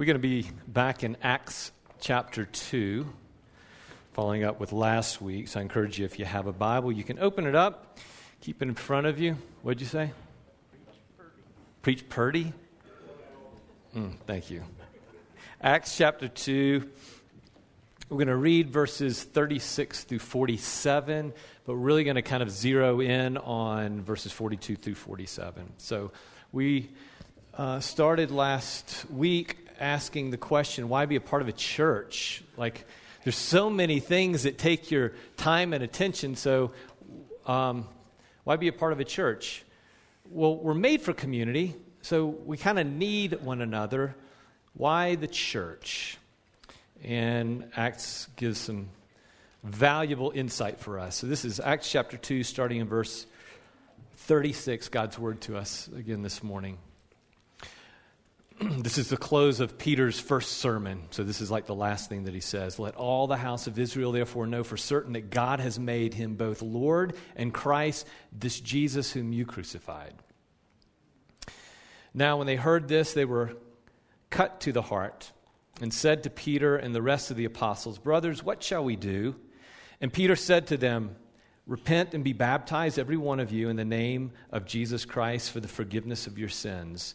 We're going to be back in Acts chapter 2, following up with last week. So I encourage you, if you have a Bible, you can open it up, keep it in front of you. What'd you say? Preach Purdy? Thank you. Acts chapter 2. We're going to read verses 36 through 47, but we're really going to kind of zero in on verses 42 through 47. So we started last week asking the question, why be a part of a church? Like, there's so many things that take your time and attention, so why be a part of a church? Well, we're made for community, so we kind of need one another. Why the church? And Acts gives some valuable insight for us. So this is Acts chapter 2, starting in verse 36, God's word to us again this morning. This is the close of Peter's first sermon. So this is like the last thing that he says. Let all the house of Israel therefore know for certain that God has made him both Lord and Christ, this Jesus whom you crucified. Now when they heard this, they were cut to the heart, and said to Peter and the rest of the apostles, brothers, what shall we do? And Peter said to them, repent and be baptized, every one of you, in the name of Jesus Christ for the forgiveness of your sins,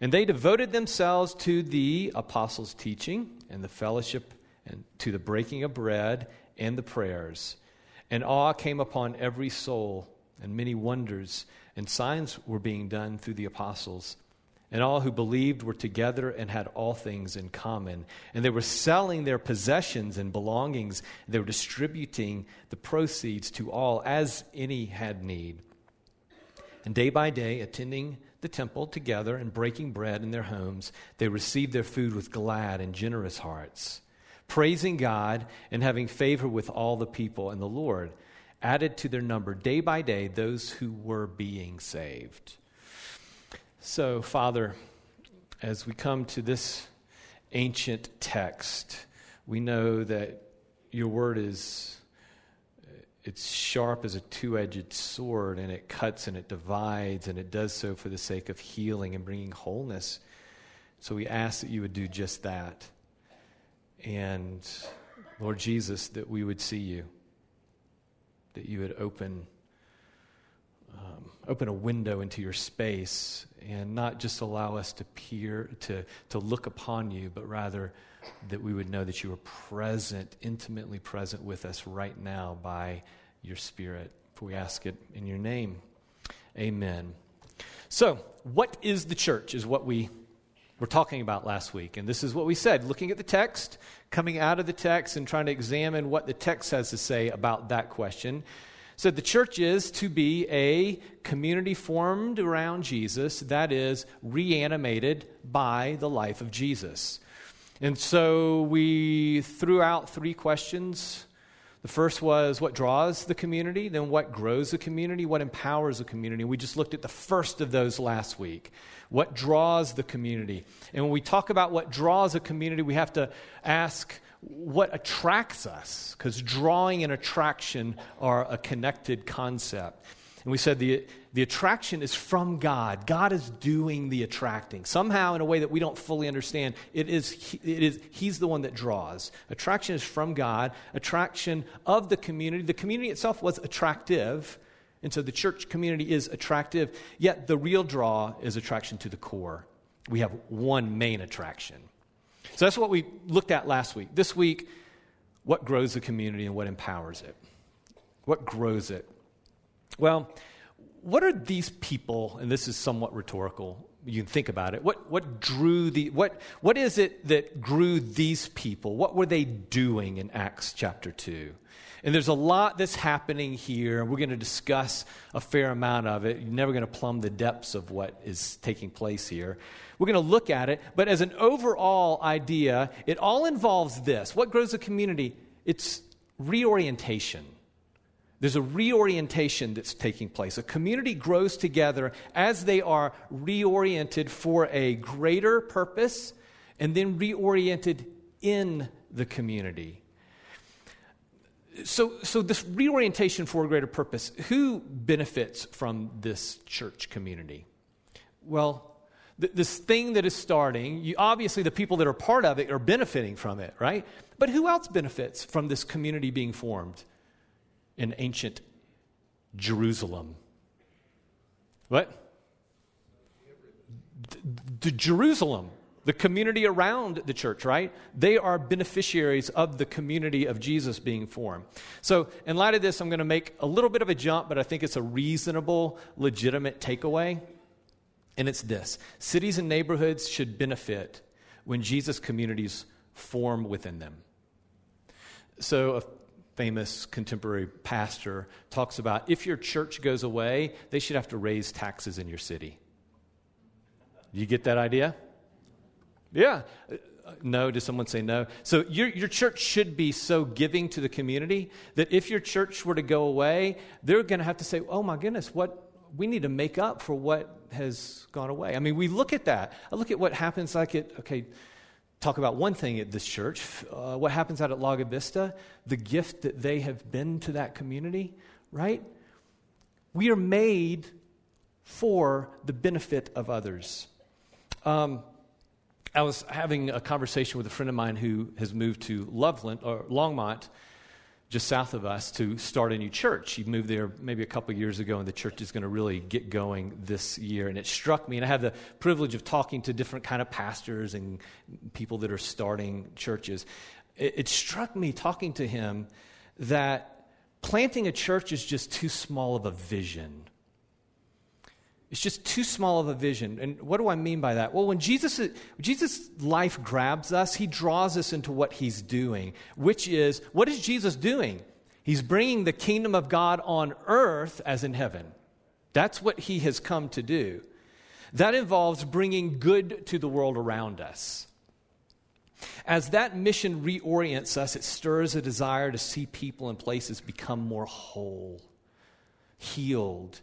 And they devoted themselves to the apostles' teaching and the fellowship and to the breaking of bread and the prayers. And awe came upon every soul, and many wonders and signs were being done through the apostles. And all who believed were together and had all things in common. And they were selling their possessions and belongings. They were distributing the proceeds to all as any had need. And day by day, attending the temple together and breaking bread in their homes, they received their food with glad and generous hearts, praising God and having favor with all the people. And the Lord added to their number day by day those who were being saved. So, Father, as we come to this ancient text, we know that your word it's sharp as a two-edged sword, and it cuts and it divides, and it does so for the sake of healing and bringing wholeness. So we ask that you would do just that. And, Lord Jesus, that we would see you, that you would open a window into your space and not just allow us to peer, to look upon you, but rather that we would know that you are present, intimately present with us right now by your Spirit. For we ask it in your name. Amen. So, what is the church is what we were talking about last week. And this is what we said, looking at the text, coming out of the text and trying to examine what the text has to say about that question. So the church is to be a community formed around Jesus that is reanimated by the life of Jesus. And so we threw out three questions. The first was, what draws the community? Then what grows the community? What empowers the community? We just looked at the first of those last week. What draws the community? And when we talk about what draws a community, we have to ask, what attracts us? Because drawing and attraction are a connected concept. And we said the attraction is from God. God is doing the attracting. Somehow, in a way that we don't fully understand, He's the one that draws. Attraction is from God. Attraction of the community. The community itself was attractive. And so the church community is attractive. Yet the real draw is attraction to the core. We have one main attraction. So that's what we looked at last week. This week, what grows the community and what empowers it? What grows it? Well, what are these people, and this is somewhat rhetorical, you can think about it, what is it that grew these people? What were they doing in Acts chapter 2? And there's a lot that's happening here, and we're going to discuss a fair amount of it. You're never going to plumb the depths of what is taking place here. We're going to look at it, but as an overall idea, it all involves this. What grows a community? It's reorientation. There's a reorientation that's taking place. A community grows together as they are reoriented for a greater purpose and then reoriented in the community. So this reorientation for a greater purpose, who benefits from this church community? Well, this thing that is starting, obviously the people that are part of it are benefiting from it, right? But who else benefits from this community being formed in ancient Jerusalem? What? The Jerusalem. The community around the church, right? They are beneficiaries of the community of Jesus being formed. So in light of this, I'm going to make a little bit of a jump, but I think it's a reasonable, legitimate takeaway. And it's this. Cities and neighborhoods should benefit when Jesus communities form within them. So a famous contemporary pastor talks about if your church goes away, they should have to raise taxes in your city. Do you get that idea? Yeah. No, does someone say no? So your church should be so giving to the community that if your church were to go away, they're going to have to say, oh my goodness, what we need to make up for what has gone away. I mean, we look at that. I look at what happens talk about one thing at this church. What happens out at Laga Vista, the gift that they have been to that community, right? We are made for the benefit of others. I was having a conversation with a friend of mine who has moved to Longmont, just south of us, to start a new church. He moved there maybe a couple years ago, and the church is going to really get going this year. And it struck me, and I had the privilege of talking to different kind of pastors and people that are starting churches. It struck me talking to him that planting a church is just too small of a vision. It's just too small of a vision. And what do I mean by that? Well, when Jesus' life grabs us, he draws us into what he's doing, which is, what is Jesus doing? He's bringing the kingdom of God on earth as in heaven. That's what he has come to do. That involves bringing good to the world around us. As that mission reorients us, it stirs a desire to see people and places become more whole, healed,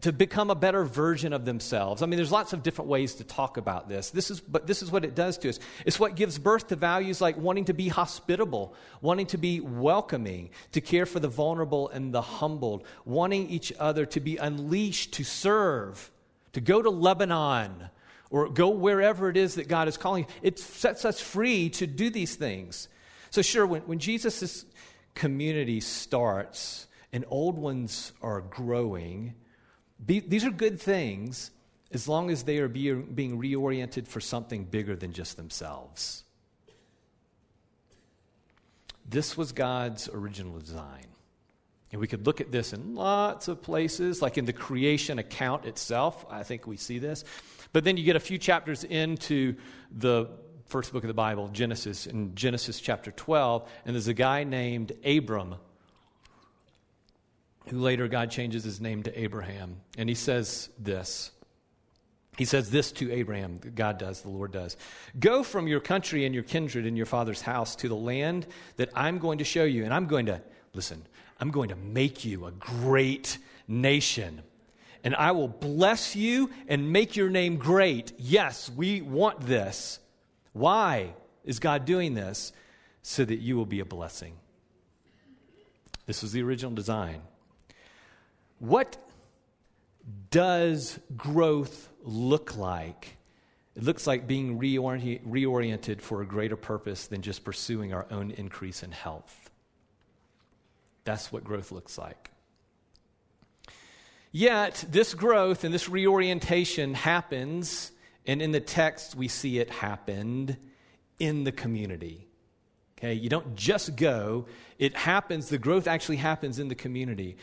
to become a better version of themselves. I mean, there's lots of different ways to talk about this. This is what it does to us. It's what gives birth to values like wanting to be hospitable, wanting to be welcoming, to care for the vulnerable and the humbled, wanting each other to be unleashed, to serve, to go to Lebanon or go wherever it is that God is calling. It sets us free to do these things. So sure, when Jesus' community starts and old ones are growing, these are good things as long as they are being reoriented for something bigger than just themselves. This was God's original design. And we could look at this in lots of places, like in the creation account itself. I think we see this. But then you get a few chapters into the first book of the Bible, Genesis, in Genesis chapter 12, and there's a guy named Abram, who later God changes his name to Abraham. And he says this. He says this to Abraham. God does, the Lord does. Go from your country and your kindred and your father's house to the land that I'm going to show you. And I'm going to make you a great nation. And I will bless you and make your name great. Yes, we want this. Why is God doing this? So that you will be a blessing. This was the original design. What does growth look like? It looks like being reoriented for a greater purpose than just pursuing our own increase in health. That's what growth looks like. Yet, this growth and this reorientation happens, and in the text we see it happened in the community. Okay, you don't just go. It happens, the growth actually happens in the community.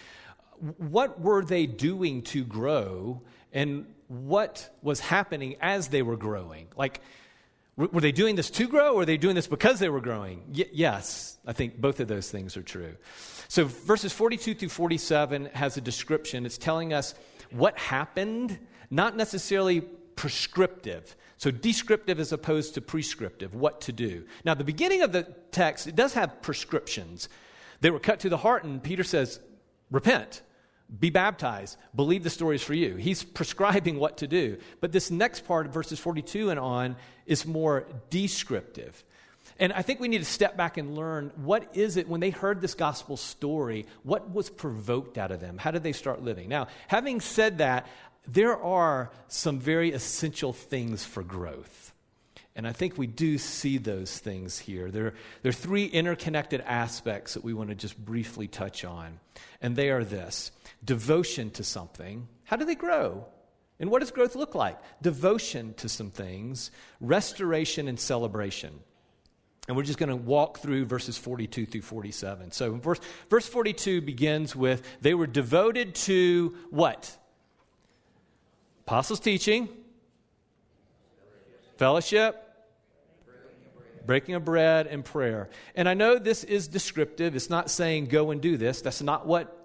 What were they doing to grow, and what was happening as they were growing? Like, were they doing this to grow, or were they doing this because they were growing? Yes, I think both of those things are true. So verses 42 through 47 has a description. It's telling us what happened, not necessarily prescriptive. So descriptive as opposed to prescriptive, what to do. Now, the beginning of the text, it does have prescriptions. They were cut to the heart, and Peter says, repent, be baptized, believe the story is for you. He's prescribing what to do. But this next part, verses 42 and on, is more descriptive. And I think we need to step back and learn, what is it when they heard this gospel story, what was provoked out of them? How did they start living? Now, having said that, there are some very essential things for growth. And I think we do see those things here. There are three interconnected aspects that we want to just briefly touch on. And they are this: devotion to something. How do they grow? And what does growth look like? Devotion to some things, restoration, and celebration. And we're just going to walk through verses 42 through 47. So verse 42 begins with, they were devoted to what? Apostles' teaching, fellowship, breaking of bread, and prayer. And I know this is descriptive. It's not saying go and do this. That's not what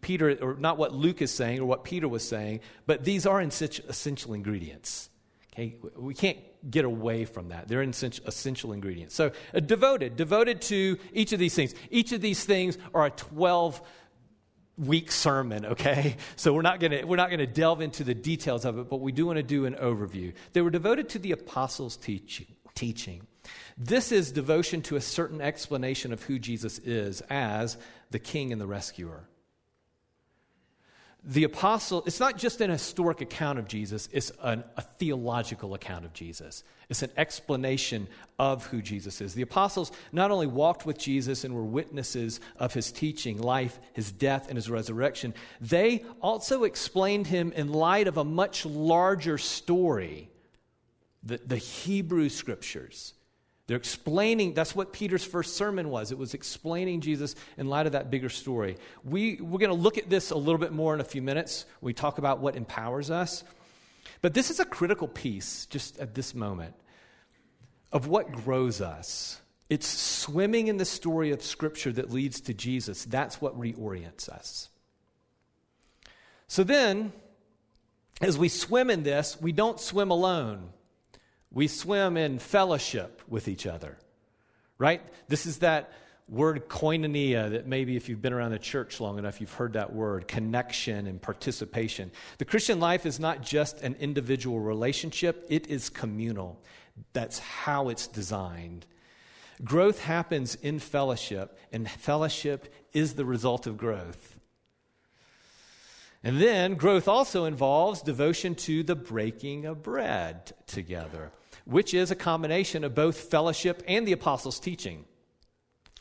Peter, or not what Luke is saying, or what Peter was saying. But these are essential ingredients. Okay, we can't get away from that. They're essential ingredients. So devoted to each of these things. Each of these things are a 12-week sermon, okay? So we're not going to delve into the details of it, but we do want to do an overview. They were devoted to the apostles' teaching. This is devotion to a certain explanation of who Jesus is as the King and the Rescuer. The apostle, it's not just an historic account of Jesus, it's a theological account of Jesus. It's an explanation of who Jesus is. The apostles not only walked with Jesus and were witnesses of his teaching, life, his death, and his resurrection, they also explained him in light of a much larger story, the Hebrew Scriptures. They're explaining, that's what Peter's first sermon was. It was explaining Jesus in light of that bigger story. We're going to look at this a little bit more in a few minutes when we talk about what empowers us. But this is a critical piece, just at this moment, of what grows us. It's swimming in the story of Scripture that leads to Jesus. That's what reorients us. So then, as we swim in this, we don't swim alone. We swim in fellowship with each other, right? This is that word koinonia that maybe if you've been around the church long enough, you've heard that word, connection and participation. The Christian life is not just an individual relationship. It is communal. That's how it's designed. Growth happens in fellowship, and fellowship is the result of growth. And then growth also involves devotion to the breaking of bread together, which is a combination of both fellowship and the apostles' teaching.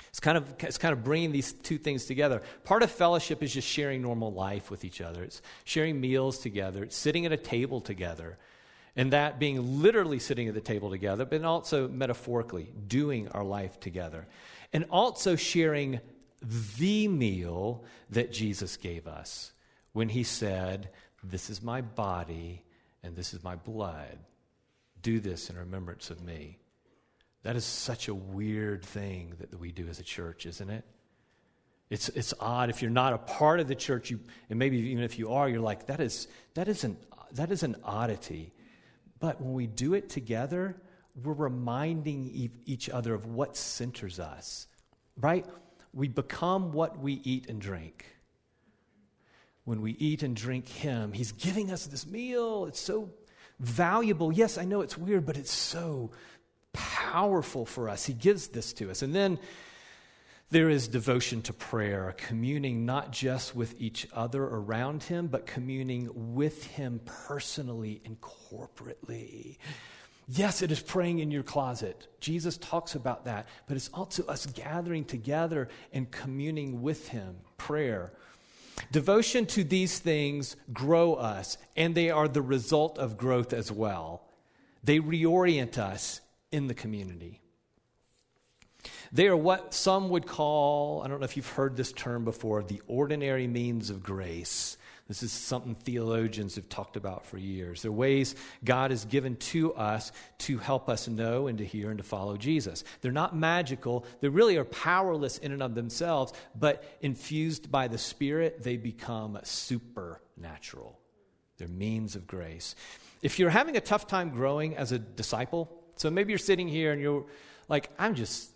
It's kind of bringing these two things together. Part of fellowship is just sharing normal life with each other. It's sharing meals together. It's sitting at a table together. And that being literally sitting at the table together, but also metaphorically doing our life together. And also sharing the meal that Jesus gave us when he said, this is my body and this is my blood. Do this in remembrance of me. That is such a weird thing that we do as a church, isn't it? It's odd. If you're not a part of the church, and maybe even if you are, you're like, that is an oddity. But when we do it together, we're reminding each other of what centers us, right? We become what we eat and drink. When we eat and drink him, he's giving us this meal. It's so valuable. Yes, I know it's weird, but it's so powerful for us. He gives this to us. And then there is devotion to prayer, communing not just with each other around him, but communing with him personally and corporately. Yes, it is praying in your closet. Jesus talks about that, but it's also us gathering together and communing with him, prayer. Devotion to these things grow us, and they are the result of growth as well. They reorient us in the community. They are what some would call, I don't know if you've heard this term before, the ordinary means of grace. This is something theologians have talked about for years. They're ways God has given to us to help us know and to hear and to follow Jesus. They're not magical. They really are powerless in and of themselves, but infused by the Spirit, they become supernatural. They're means of grace. If you're having a tough time growing as a disciple, so maybe you're sitting here and you're like, I'm just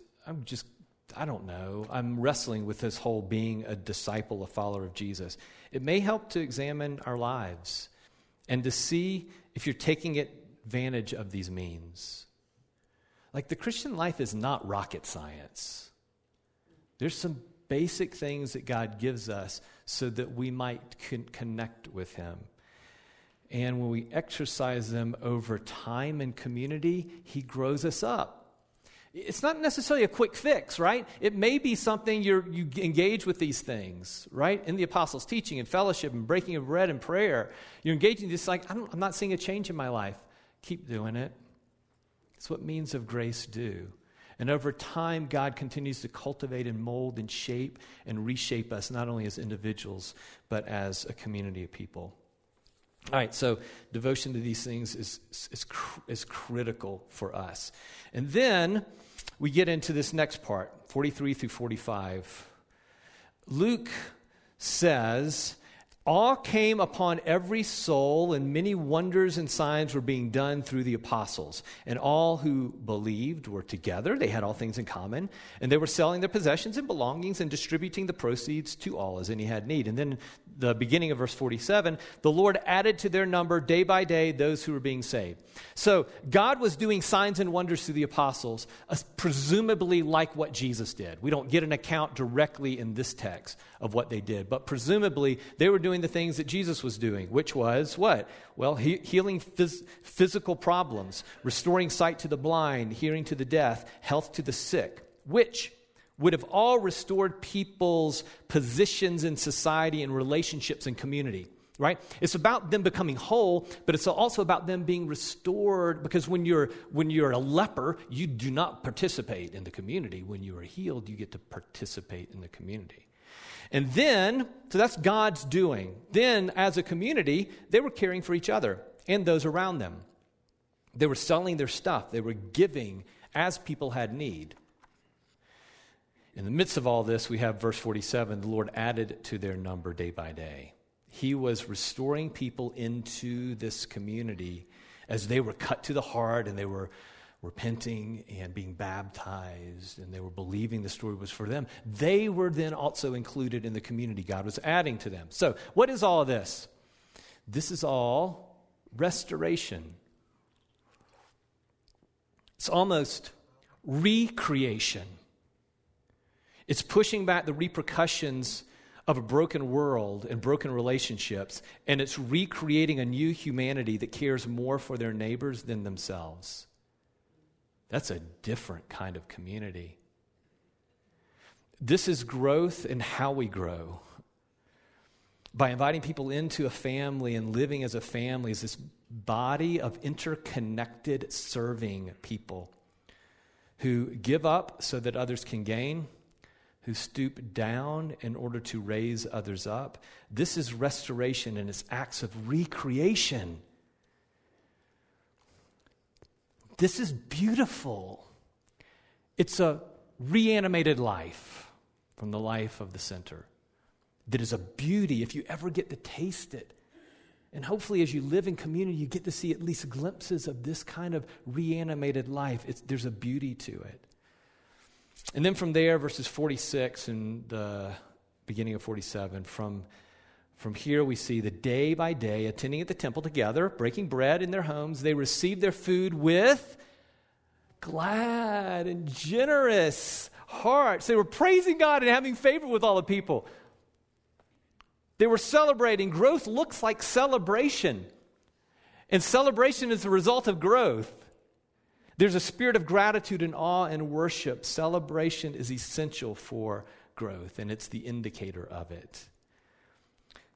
I don't know. I'm wrestling with this whole being a disciple, a follower of Jesus. It may help to examine our lives and to see if you're taking advantage of these means. Like, the Christian life is not rocket science. There's some basic things that God gives us so that we might connect with him. And when we exercise them over time and community, he grows us up. It's not necessarily a quick fix, right? It may be something you engage with these things, right? In the apostles' teaching and fellowship and breaking of bread and prayer, you're engaging this like, I'm not seeing a change in my life. Keep doing it. It's what means of grace do. And over time, God continues to cultivate and mold and shape and reshape us, not only as individuals, but as a community of people. All right, so devotion to these things is critical for us. And then we get into this next part, 43 through 45. Luke says, awe came upon every soul, and many wonders and signs were being done through the apostles. And all who believed were together. They had all things in common. And they were selling their possessions and belongings and distributing the proceeds to all as any had need. And then the beginning of verse 47, the Lord added to their number day by day those who were being saved. So God was doing signs and wonders through the apostles, presumably like what Jesus did. We don't get an account directly in this text of what they did, but presumably they were doing the things that Jesus was doing, which was what? Well, healing physical problems, restoring sight to the blind, hearing to the deaf, health to the sick, which would have all restored people's positions in society and relationships and community, right? It's about them becoming whole, but it's also about them being restored, because when you're a leper, you do not participate in the community. When you are healed, you get to participate in the community. And then, so that's God's doing. Then, as a community, they were caring for each other and those around them. They were selling their stuff. They were giving as people had need. In the midst of all this, we have verse 47, the Lord added to their number day by day. He was restoring people into this community as they were cut to the heart and they were repenting and being baptized and they were believing the story was for them. They were then also included in the community God was adding to them. So what is all of this? This is all restoration. It's almost recreation. It's pushing back the repercussions of a broken world and broken relationships, and it's recreating a new humanity that cares more for their neighbors than themselves. That's a different kind of community. This is growth in how we grow. By inviting people into a family and living as a family is this body of interconnected serving people who give up so that others can gain, who stoop down in order to raise others up. This is restoration, and it's acts of recreation. This is beautiful. It's a reanimated life from the life of the center. That is a beauty if you ever get to taste it. And hopefully as you live in community, you get to see at least glimpses of this kind of reanimated life. There's a beauty to it. And then from there, verses 46 and the beginning of 47, from here we see the day by day, attending at the temple together, breaking bread in their homes, they received their food with glad and generous hearts. They were praising God and having favor with all the people. They were celebrating. Growth looks like celebration. And celebration is the result of growth. There's a spirit of gratitude and awe and worship. Celebration is essential for growth, and it's the indicator of it.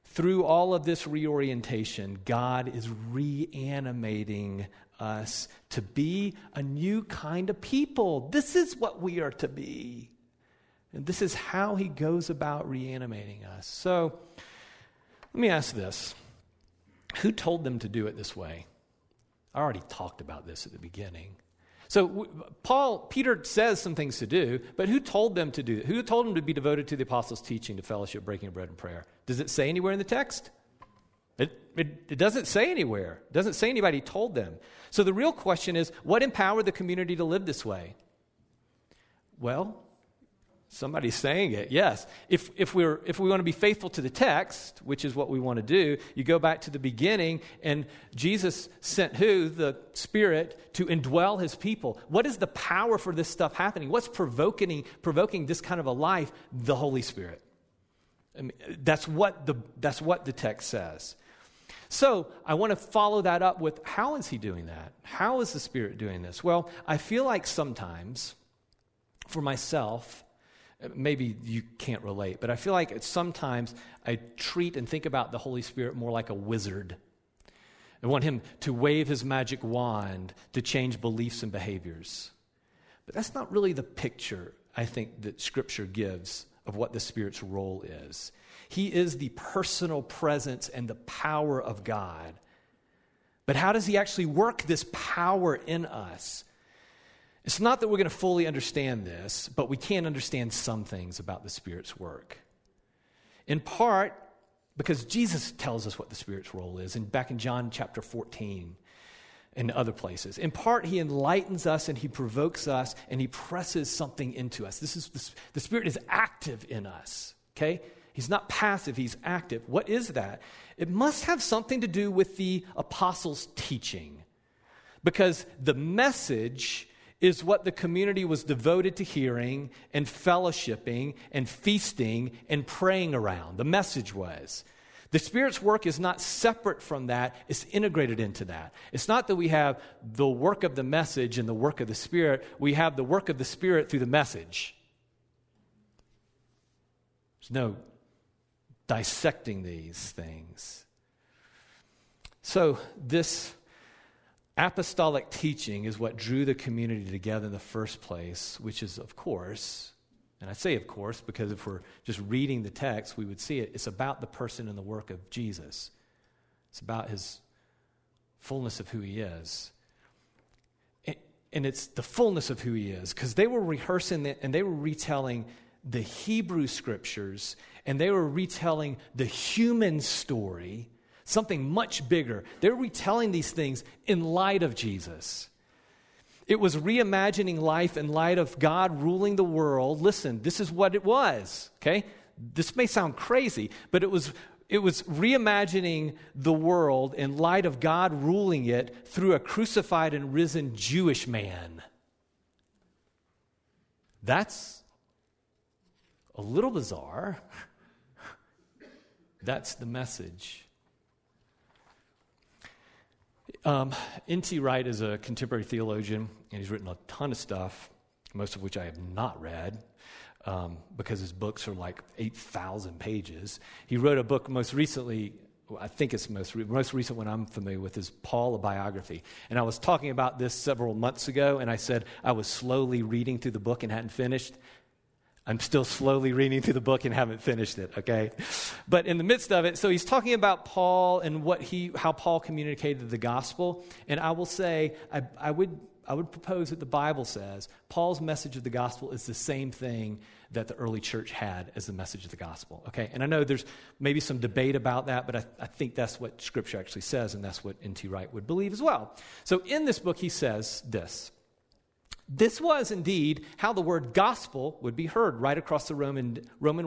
Through all of this reorientation, God is reanimating us to be a new kind of people. This is what we are to be. And this is how he goes about reanimating us. So let me ask this. Who told them to do it this way? I already talked about this at the beginning. So Peter says some things to do, but who told them to do it? Who told them to be devoted to the apostles' teaching, to fellowship, breaking of bread, and prayer? Does it say anywhere in the text? It doesn't say anywhere. It doesn't say anybody told them. So the real question is, what empowered the community to live this way? Well, Somebody's saying it, yes. If we want to be faithful to the text, which is what we want to do, you go back to the beginning, and Jesus sent who? The Spirit to indwell his people. What is the power for this stuff happening? What's provoking this kind of a life? The Holy Spirit. I mean, that's what the text says. So I want to follow that up with, how is he doing that? How is the Spirit doing this? Well, I feel like sometimes, for myself, maybe you can't relate, but I feel like sometimes I treat and think about the Holy Spirit more like a wizard. I want him to wave his magic wand to change beliefs and behaviors. But that's not really the picture, I think, that Scripture gives of what the Spirit's role is. He is the personal presence and the power of God. But how does he actually work this power in us? It's not that we're going to fully understand this, but we can understand some things about the Spirit's work. In part, because Jesus tells us what the Spirit's role is, and back in John chapter 14 and other places. In part, he enlightens us, and he provokes us, and he presses something into us. The Spirit is active in us, okay? He's not passive, he's active. What is that? It must have something to do with the apostles' teaching, because the message is what the community was devoted to hearing and fellowshipping and feasting and praying around. The message was. The Spirit's work is not separate from that. It's integrated into that. It's not that we have the work of the message and the work of the Spirit. We have the work of the Spirit through the message. There's no dissecting these things. So this apostolic teaching is what drew the community together in the first place, which is, of course, and I say of course because if we're just reading the text, we would see it. It's about the person and the work of Jesus. It's about his fullness of who he is. And it's the fullness of who he is, because they were rehearsing and they were retelling the Hebrew scriptures, and they were retelling the human story, something much bigger. They're retelling these things in light of Jesus. It was reimagining life in light of God ruling the world. Listen, this is what it was, okay? This may sound crazy, but it was reimagining the world in light of God ruling it through a crucified and risen Jewish man. That's a little bizarre. That's the message. N.T. Wright is a contemporary theologian, and he's written a ton of stuff, most of which I have not read, because his books are like 8,000 pages. He wrote a book most recently, I think it's most recent one I'm familiar with, is Paul, a Biography. And I was talking about this several months ago, and I said I was slowly reading through the book and hadn't finished. I'm still slowly reading through the book and haven't finished it, okay? But in the midst of it, so he's talking about Paul and how Paul communicated the gospel. And I will say, I would propose that the Bible says Paul's message of the gospel is the same thing that the early church had as the message of the gospel, okay? And I know there's maybe some debate about that, but I think that's what Scripture actually says, and that's what N.T. Wright would believe as well. So in this book, he says this. This was indeed how the word gospel would be heard right across the Roman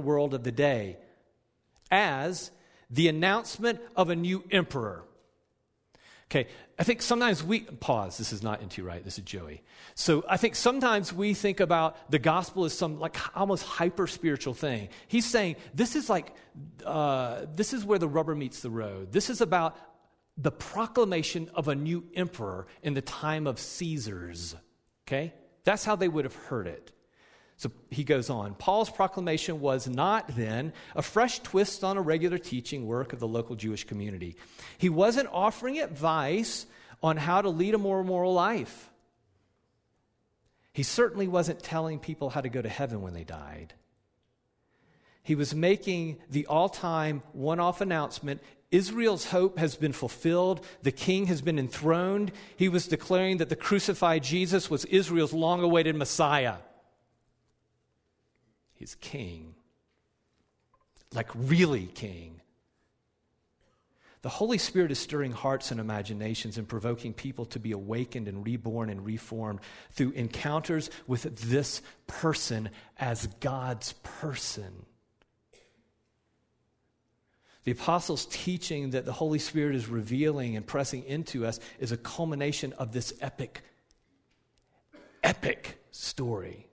world of the day, as the announcement of a new emperor. Okay, I think sometimes we, pause, this is not N.T. Wright, this is Joey. So I think sometimes we think about the gospel as some like almost hyper-spiritual thing. He's saying this is like, this is where the rubber meets the road. This is about the proclamation of a new emperor in the time of Caesars. Okay? That's how they would have heard it. So he goes on. Paul's proclamation was not then a fresh twist on a regular teaching work of the local Jewish community. He wasn't offering advice on how to lead a more moral life. He certainly wasn't telling people how to go to heaven when they died. He was making the all-time one-off announcement, Israel's hope has been fulfilled. The king has been enthroned. He was declaring that the crucified Jesus was Israel's long-awaited Messiah. He's king. Like really king. The Holy Spirit is stirring hearts and imaginations and provoking people to be awakened and reborn and reformed through encounters with this person as God's person. The apostles' teaching that the Holy Spirit is revealing and pressing into us is a culmination of this epic story.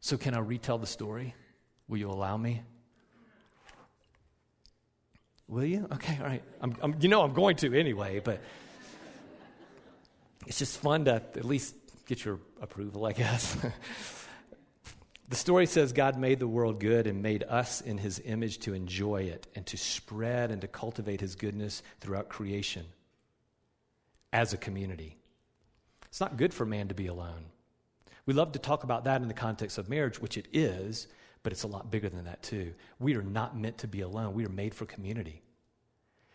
So can I retell the story? Will you allow me? Will you? Okay, all right. I'm going to anyway, but it's just fun to at least get your approval, I guess. The story says God made the world good and made us in his image to enjoy it and to spread and to cultivate his goodness throughout creation as a community. It's not good for man to be alone. We love to talk about that in the context of marriage, which it is, but it's a lot bigger than that too. We are not meant to be alone. We are made for community.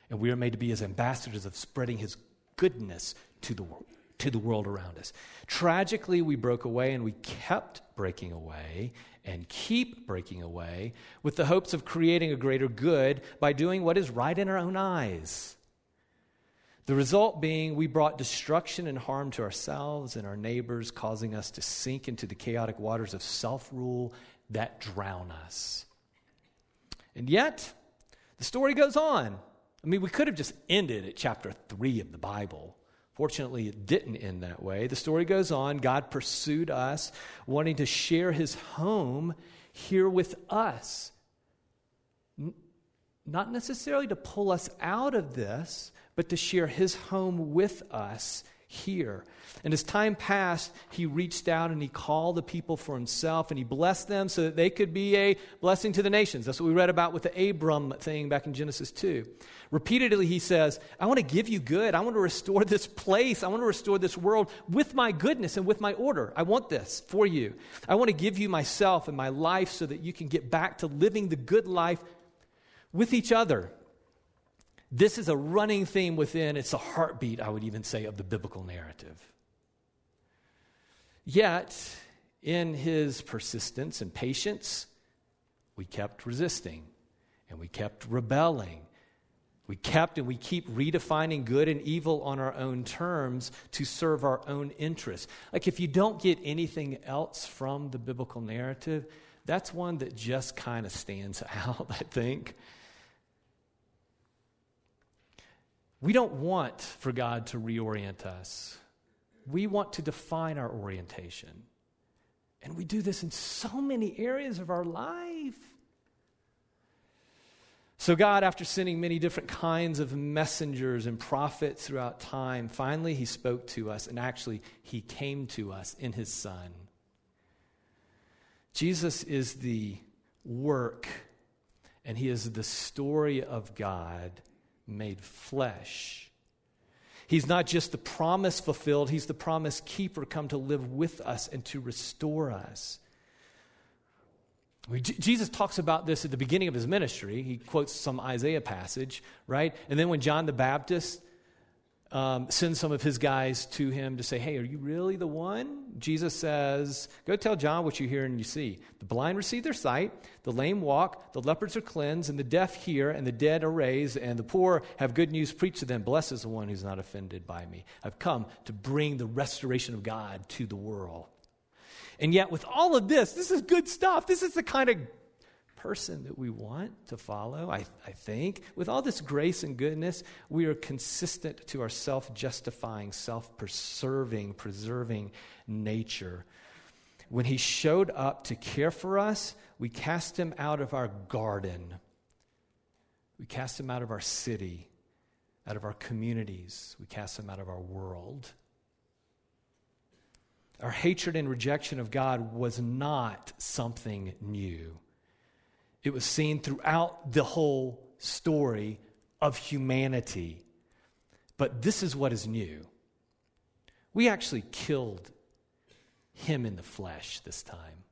And we are made to be as ambassadors of spreading his goodness to the world around us. Tragically, we broke away, and we kept breaking away and keep breaking away with the hopes of creating a greater good by doing what is right in our own eyes. The result being we brought destruction and harm to ourselves and our neighbors, causing us to sink into the chaotic waters of self-rule that drown us. And yet, the story goes on. I mean, we could have just ended at chapter 3 of the Bible. Fortunately, it didn't end that way. The story goes on. God pursued us, wanting to share his home here with us. Not necessarily to pull us out of this, but to share his home with us here. And as time passed, he reached out and he called the people for himself, and he blessed them so that they could be a blessing to the nations. That's what we read about with the Abram thing back in Genesis 2. Repeatedly, he says, I want to give you good. I want to restore this place. I want to restore this world with my goodness and with my order. I want this for you. I want to give you myself and my life so that you can get back to living the good life with each other. This is a running theme within, it's a heartbeat, I would even say, of the biblical narrative. Yet, in his persistence and patience, we kept resisting, and we kept rebelling. We kept and we keep redefining good and evil on our own terms to serve our own interests. Like, if you don't get anything else from the biblical narrative, that's one that just kind of stands out, I think. We don't want for God to reorient us. We want to define our orientation. And we do this in so many areas of our life. So God, after sending many different kinds of messengers and prophets throughout time, finally he spoke to us, and actually he came to us in his Son. Jesus is the work, and he is the story of God made flesh. He's not just the promise fulfilled, he's the promise keeper come to live with us and to restore us. Jesus talks about this at the beginning of his ministry. He quotes some Isaiah passage, right? And then when John the Baptist sends some of his guys to him to say, hey, are you really the one? Jesus says, go tell John what you hear and you see. The blind receive their sight, the lame walk, the lepers are cleansed, and the deaf hear, and the dead are raised, and the poor have good news preached to them. Blessed is the one who's not offended by me. I've come to bring the restoration of God to the world. And yet with all of this, this is good stuff. This is the kind of person that we want to follow, I think. With all this grace and goodness, we are consistent to our self-justifying, preserving nature. When he showed up to care for us, we cast him out of our garden. We cast him out of our city, out of our communities. We cast him out of our world. Our hatred and rejection of God was not something new. It was seen throughout the whole story of humanity. But this is what is new. We actually killed him in the flesh this time.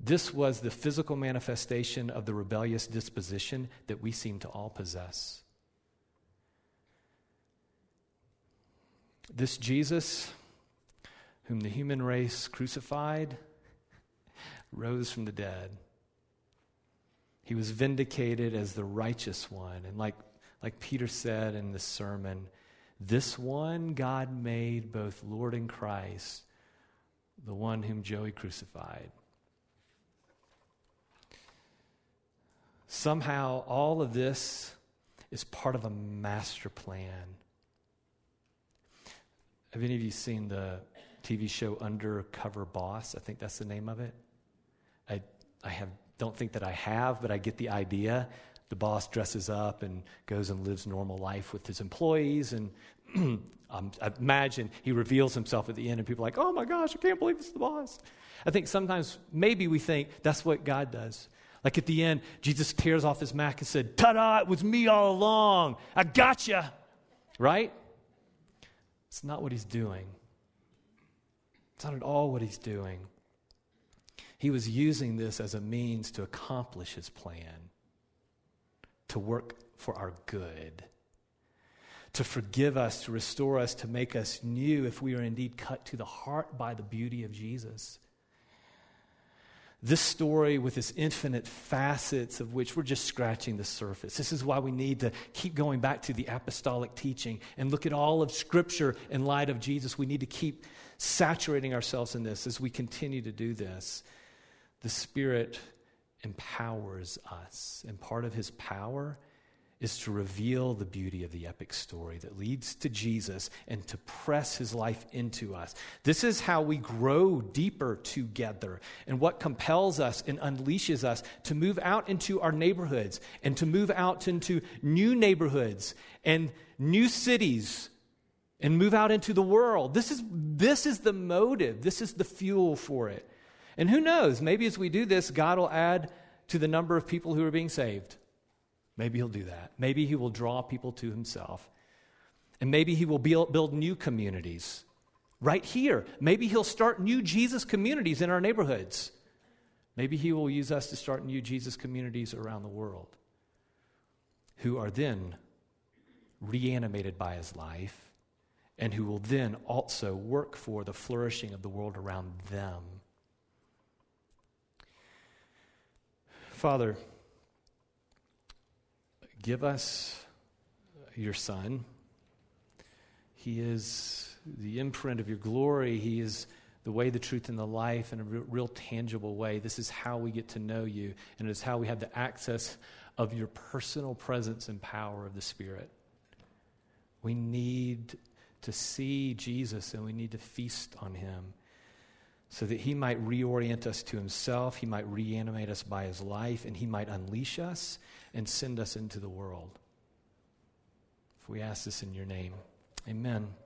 This was the physical manifestation of the rebellious disposition that we seem to all possess. This Jesus, whom the human race crucified, rose from the dead. He was vindicated as the righteous one. And like Peter said in the sermon, this one God made both Lord and Christ, the one whom Joey crucified. Somehow all of this is part of a master plan. Have any of you seen the TV show Undercover Boss? I think that's the name of it. I don't think that I have, but I get the idea. The boss dresses up and goes and lives normal life with his employees, and I imagine he reveals himself at the end, and people are like, oh my gosh, I can't believe it's the boss. I think sometimes maybe we think that's what God does. Like at the end, Jesus tears off his mask and said, ta-da, it was me all along. I gotcha, right? It's not what he's doing. It's not at all what he's doing. He was using this as a means to accomplish his plan, to work for our good, to forgive us, to restore us, to make us new if we are indeed cut to the heart by the beauty of Jesus. This story with its infinite facets of which we're just scratching the surface. This is why we need to keep going back to the apostolic teaching and look at all of Scripture in light of Jesus. We need to keep saturating ourselves in this as we continue to do this. The Spirit empowers us, and part of His power is to reveal the beauty of the epic story that leads to Jesus and to press His life into us. This is how we grow deeper together, and what compels us and unleashes us to move out into our neighborhoods and to move out into new neighborhoods and new cities and move out into the world. This is the motive. This is the fuel for it. And who knows, maybe as we do this, God will add to the number of people who are being saved. Maybe He'll do that. Maybe He will draw people to Himself. And maybe He will build new communities right here. Maybe He'll start new Jesus communities in our neighborhoods. Maybe He will use us to start new Jesus communities around the world, who are then reanimated by His life and who will then also work for the flourishing of the world around them. Father, give us your Son. He is the imprint of your glory. He is the way, the truth, and the life in a real tangible way. This is how we get to know you, and it's how we have the access of your personal presence and power of the Spirit. We need to see Jesus, and we need to feast on Him so that He might reorient us to Himself, He might reanimate us by His life, and He might unleash us and send us into the world. If we ask this in your name, amen.